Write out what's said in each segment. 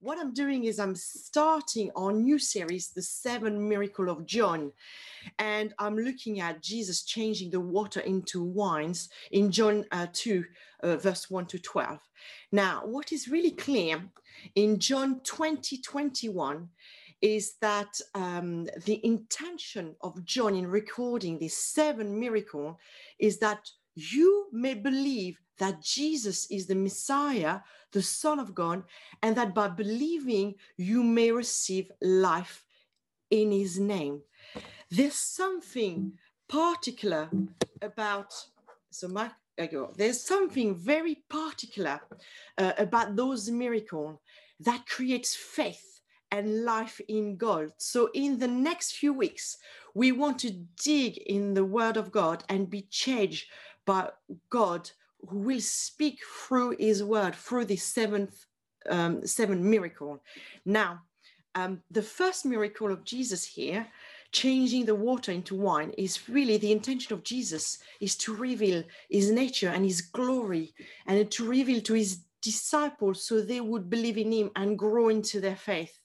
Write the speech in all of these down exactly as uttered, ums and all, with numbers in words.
what I'm doing is I'm starting our new series, The Seven Miracles of John. And I'm looking at Jesus changing the water into wines in John uh, two, uh, verse one to twelve. Now, what is really clear in John twenty, twenty-one is that um, the intention of John in recording these seven miracles is that you may believe that Jesus is the Messiah, the Son of God, and that by believing, you may receive life in his name. There's something particular about, so my, there's something very particular uh, about those miracles that creates faith and life in God. So in the next few weeks, we want to dig in the Word of God and be changed by God, who will speak through his word, through the seventh, um, seven miracle. Now, um, the first miracle of Jesus here, changing the water into wine, is really the intention of Jesus is to reveal his nature and his glory, and to reveal to his disciples so they would believe in him and grow into their faith.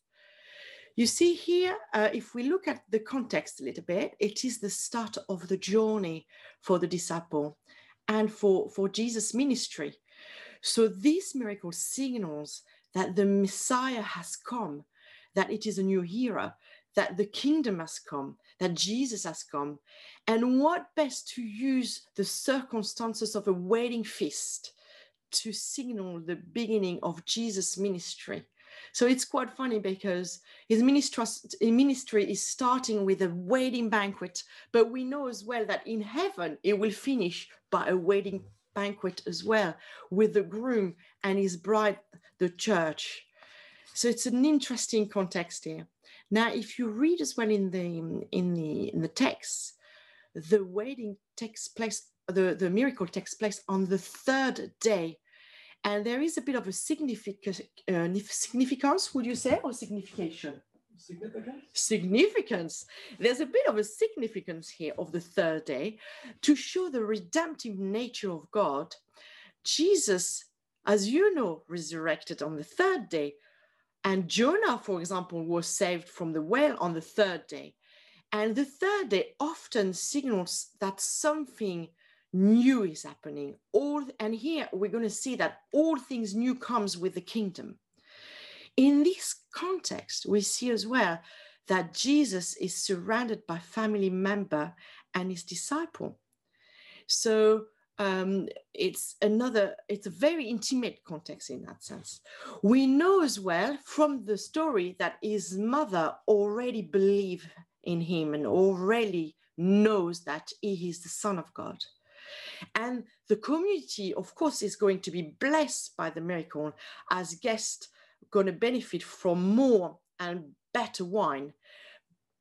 You see here, uh, if we look at the context a little bit, it is the start of the journey for the disciple and for, for Jesus' ministry. So this miracle signals that the Messiah has come, that it is a new era, that the kingdom has come, that Jesus has come. And what best to use the circumstances of a wedding feast to signal the beginning of Jesus' ministry. So it's quite funny because his ministry is starting with a wedding banquet, but we know as well that in heaven, it will finish by a wedding banquet as well, with the groom and his bride, the church. So it's an interesting context here. Now, if you read as well in the, in the, in the text, the wedding takes place, the, the miracle takes place on the third day. And there is a bit of a significance, uh, significance, would you say, or signification? Significance. Significance. There's a bit of a significance here of the third day to show the redemptive nature of God. Jesus, as you know, resurrected on the third day. And Jonah, for example, was saved from the whale on the third day. And the third day often signals that something new is happening. All, and here we're going to see that all things new comes with the kingdom. In this context, we see as well that Jesus is surrounded by family member and his disciple. So um, it's another, it's a very intimate context in that sense. We know as well from the story that his mother already believed in him and already knows that he is the Son of God. And the community, of course, is going to be blessed by the miracle, as guests going to benefit from more and better wine.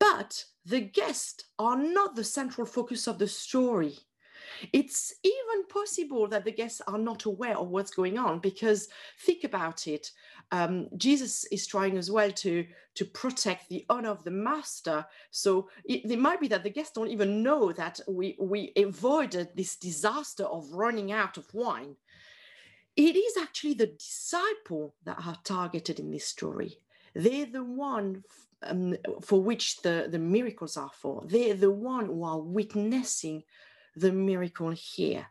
But the guests are not the central focus of the story. It's even possible that the guests are not aware of what's going on, because think about it. Um, Jesus is trying as well to, to protect the honor of the master. So it, it might be that the guests don't even know that we, we avoided this disaster of running out of wine. It is actually the disciple that are targeted in this story. They're the one um, for which the, the miracles are for. They're the one who are witnessing the miracle here.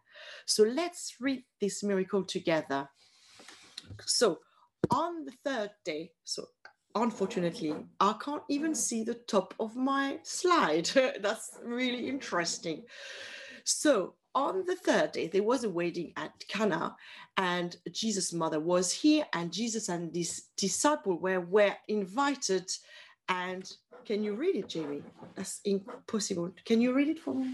So let's read this miracle together. So on the third day, so unfortunately, I can't even see the top of my slide. That's really interesting. So on the third day, there was a wedding at Cana, and Jesus' mother was here, and Jesus and his disciple were, were invited. And can you read it, Jamie? That's impossible. Can you read it for me?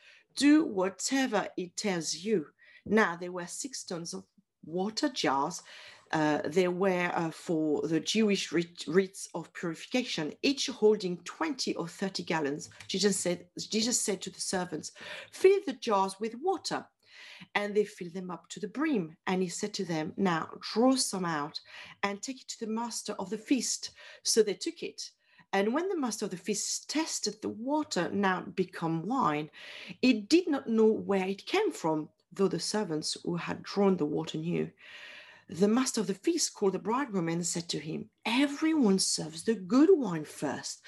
"Do whatever it tells you." Now there were six tons of water jars Uh, they were uh, for the Jewish rit rites of purification, each holding twenty or thirty gallons. Jesus said, Jesus said to the servants, fill the jars with water. And they filled them up to the brim. And he said to them, now draw some out and take it to the master of the feast. So they took it. And when the master of the feast tasted the water now become wine, he did not know where it came from, though the servants who had drawn the water knew. The master of the feast called the bridegroom and said to him, everyone serves the good wine first,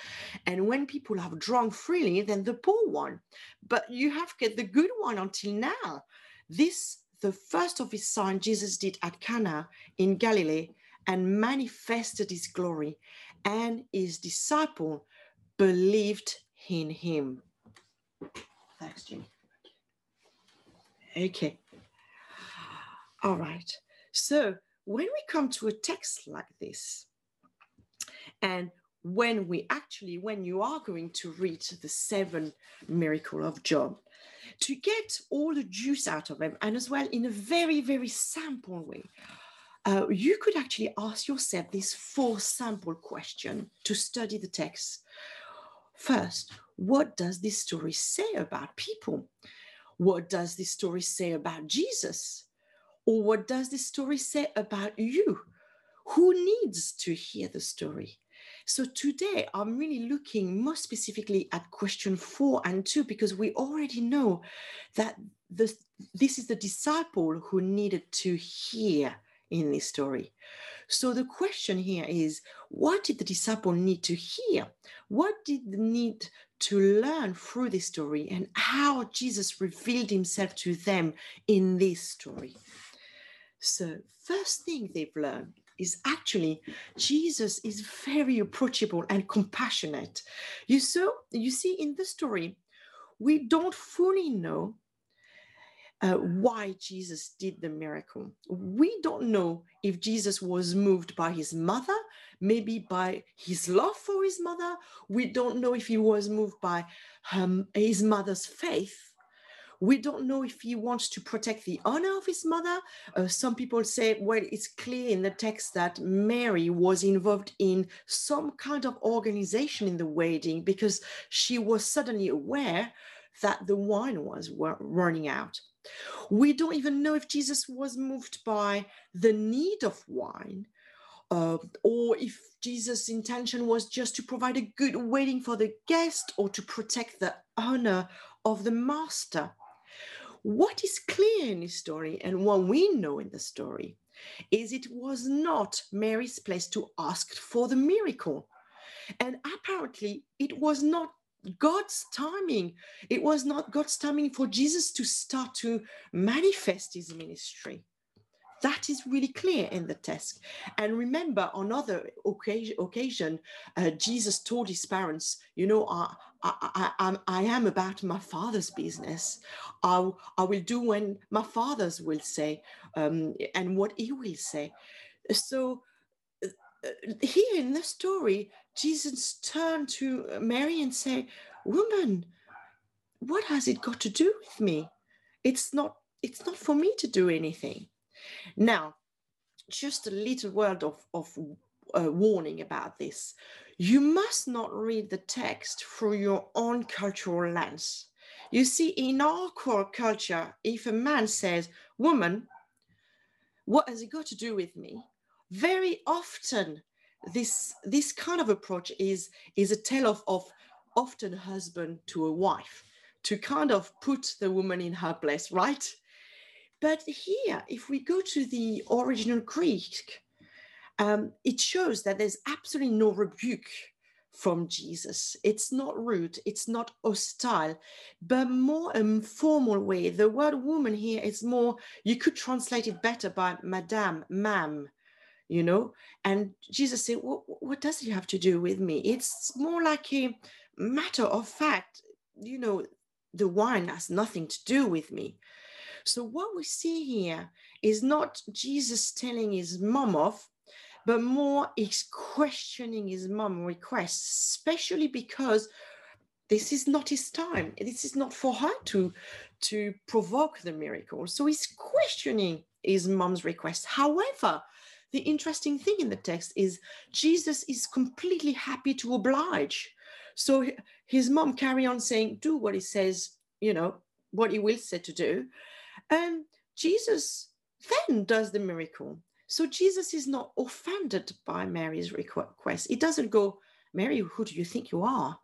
and when people have drunk freely, then the poor wine. But you have kept the good wine until now. This, the first of his signs Jesus did at Cana in Galilee, and manifested his glory, and his disciple believed in him. Thanks, Jimmy. Okay. All right. So when we come to a text like this, and when we actually, when you are going to read the seven miracles of John, to get all the juice out of them, and as well in a very, very sample way, uh, you could actually ask yourself these four sample questions to study the text. First, what does this story say about people? What does this story say about Jesus? Or what does this story say about you? Who needs to hear the story? So today I'm really looking more specifically at question four and two, because we already know that this, this is the disciple who needed to hear in this story. So the question here is, what did the disciple need to hear? What did they need to learn through this story, and how Jesus revealed himself to them in this story? So first thing they've learned is actually Jesus is very approachable and compassionate. You, so, you see in the story, we don't fully know uh, why Jesus did the miracle. We don't know if Jesus was moved by his mother, maybe by his love for his mother. We don't know if he was moved by um, his mother's faith. We don't know if he wants to protect the honor of his mother. Uh, some people say, well, it's clear in the text that Mary was involved in some kind of organization in the wedding, because she was suddenly aware that the wine was running out. We don't even know if Jesus was moved by the need of wine, uh, or if Jesus' intention was just to provide a good wedding for the guest or to protect the honor of the master. What is clear in this story, and what we know in the story, is it was not Mary's place to ask for the miracle. And apparently it was not God's timing. It was not God's timing for Jesus to start to manifest his ministry. That is really clear in the text. And remember, on other occasion, occasion uh, Jesus told his parents, you know, I, I, I, I am about my father's business. I, I will do when my father's will say, um, and what he will say. So uh, here in the story, Jesus turned to Mary and said, woman, what has it got to do with me? It's not, it's not for me to do anything. Now, just a little word of, of uh, warning about this. You must not read the text through your own cultural lens. You see, in our core culture, if a man says, woman, what has it got to do with me? Very often, this, this kind of approach is, is a tale of, of often husband to a wife, to kind of put the woman in her place, right? But here, if we go to the original Greek, um, it shows that there's absolutely no rebuke from Jesus. It's not rude, it's not hostile, but more a formal way. The word woman here is more, you could translate it better by madame, ma'am, you know? And Jesus said, well, what does it have to do with me? It's more like a matter of fact, you know, the wine has nothing to do with me. So what we see here is not Jesus telling his mom off, but more he's questioning his mom's request, especially because this is not his time. This is not for her to, to provoke the miracle. So he's questioning his mom's request. However, the interesting thing in the text is Jesus is completely happy to oblige. So his mom carry on saying, do what he says, you know, what he will say to do. And Jesus then does the miracle. So Jesus is not offended by Mary's request. He doesn't go, Mary, who do you think you are?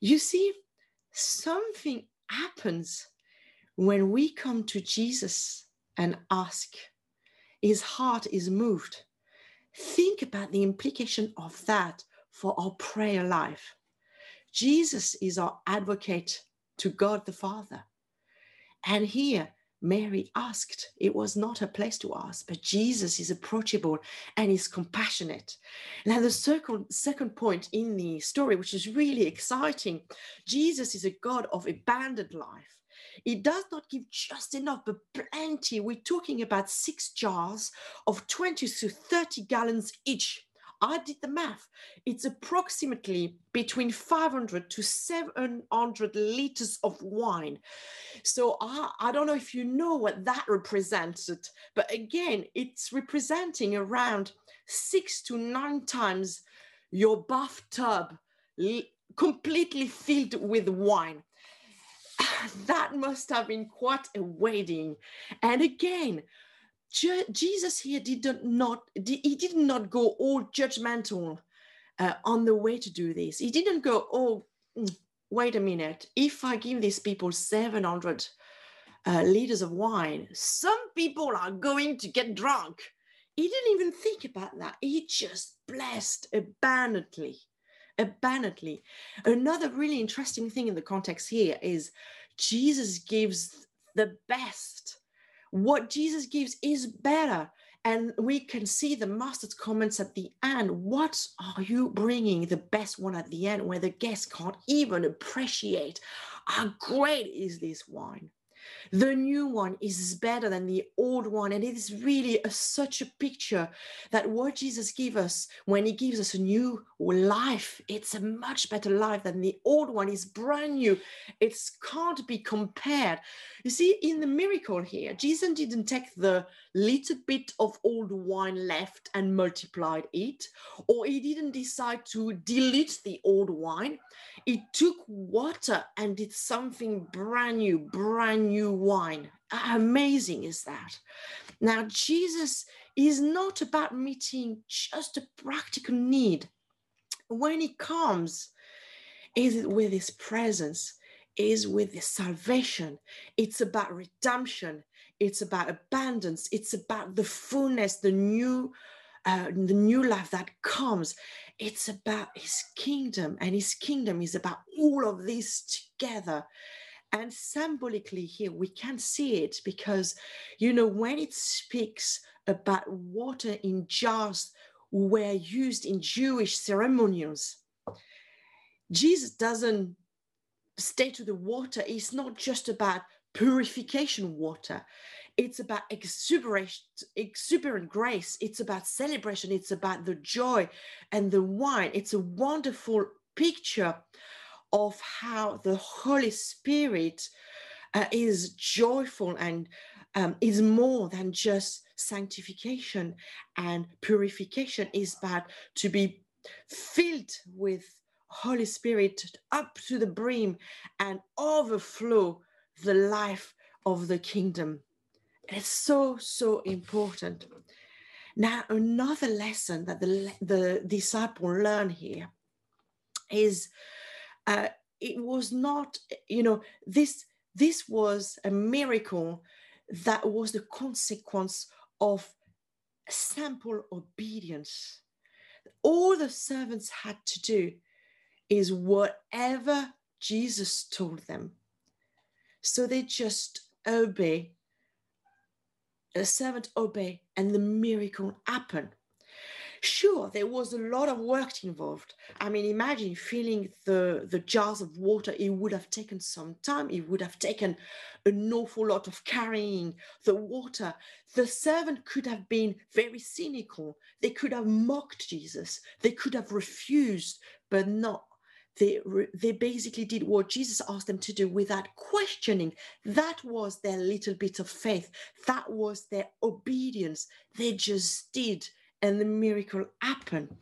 You see, something happens when we come to Jesus and ask. His heart is moved. Think about the implication of that for our prayer life. Jesus is our advocate to God the Father. And here, Mary asked. It was not her place to ask, but Jesus is approachable and is compassionate. Now, the second point in the story, which is really exciting, Jesus is a God of abundant life. He does not give just enough, but plenty. We're talking about six jars of twenty to thirty gallons each. I did the math. It's approximately between five hundred to seven hundred liters of wine. So I, I don't know if you know what that represented, but again, it's representing around six to nine times your bathtub completely filled with wine. That must have been quite a wedding. And again, Jesus here did not, he did not go all judgmental uh, on the way to do this. He didn't go, oh, wait a minute. If I give these people seven hundred uh, liters of wine, some people are going to get drunk. He didn't even think about that. He just blessed abundantly, abundantly. Another really interesting thing in the context here is Jesus gives the best. What Jesus gives is better. And we can see the master's comments at the end. What are you bringing? The best one at the end where the guests can't even appreciate how great is this wine. The new one is better than the old one. And it is really a, such a picture that what Jesus gives us when he gives us a new life, it's a much better life than the old one. It's brand new. It can't be compared. You see, in the miracle here, Jesus didn't take the little bit of old wine left and multiplied it, or he didn't decide to dilute the old wine. He took water and did something brand new, brand new. New wine. How amazing is that? Now, Jesus is not about meeting just a practical need. When he comes, is it with his presence? Is with his salvation? It's about redemption. It's about abundance. It's about the fullness, the new, uh, the new life that comes. It's about his kingdom, and his kingdom is about all of this together. And symbolically here, we can see it because, you know, when it speaks about water in jars were used in Jewish ceremonials, Jesus doesn't stay to the water. It's not just about purification water. It's about exuberant, exuberant grace. It's about celebration. It's about the joy and the wine. It's a wonderful picture of how the Holy Spirit uh, is joyful and um, is more than just sanctification and purification. Is about to be filled with Holy Spirit up to the brim and overflow the life of the kingdom. It's so, so important. Now, another lesson that the, the disciple learned here is Uh, it was not, you know, this, this was a miracle that was the consequence of simple obedience. All the servants had to do is whatever Jesus told them. So they just obey, a servant obey, and the miracle happened. Sure, there was a lot of work involved. I mean, imagine filling the, the jars of water. It would have taken some time. It would have taken an awful lot of carrying the water. The servant could have been very cynical. They could have mocked Jesus. They could have refused, but no. They, they basically did what Jesus asked them to do without questioning. That was their little bit of faith. That was their obedience. They just did, and the miracle happened.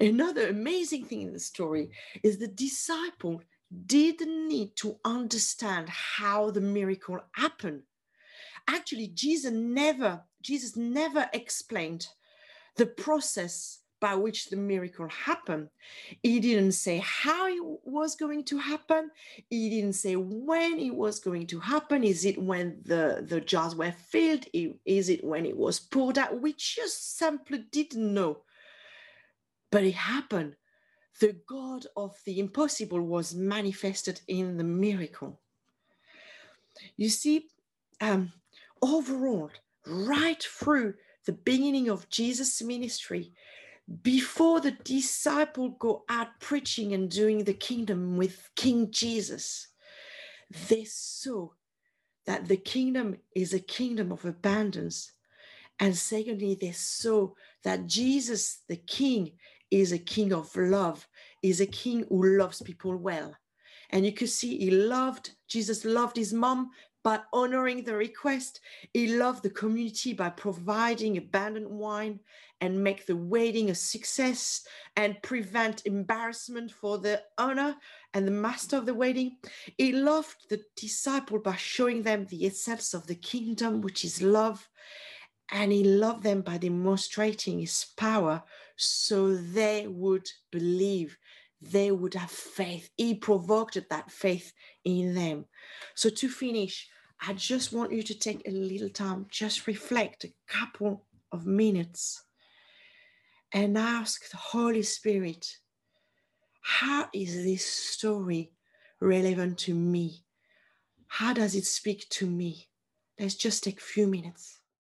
Another amazing thing in the story is the disciple didn't need to understand how the miracle happened. Actually, Jesus never, Jesus never explained the process by which the miracle happened. He didn't say how it was going to happen. He didn't say when it was going to happen. Is it when the, the jars were filled? Is it when it was poured out? We just simply didn't know. But it happened. The God of the impossible was manifested in the miracle. You see, um, overall, right through the beginning of Jesus' ministry, before the disciple go out preaching and doing the kingdom with King Jesus, they saw that the kingdom is a kingdom of abundance. And secondly, they saw that Jesus, the King, is a king of love, is a king who loves people well. And you could see he loved, Jesus loved his mom by honoring the request. He loved the community by providing abundant wine and make the wedding a success and prevent embarrassment for the owner and the master of the wedding. He loved the disciple by showing them the essence of the kingdom, which is love. And he loved them by demonstrating his power so they would believe, they would have faith. He provoked that faith in them. So to finish, I just want you to take a little time, just reflect a couple of minutes and ask the Holy Spirit, how is this story relevant to me? How does it speak to me? Let's just take a few minutes.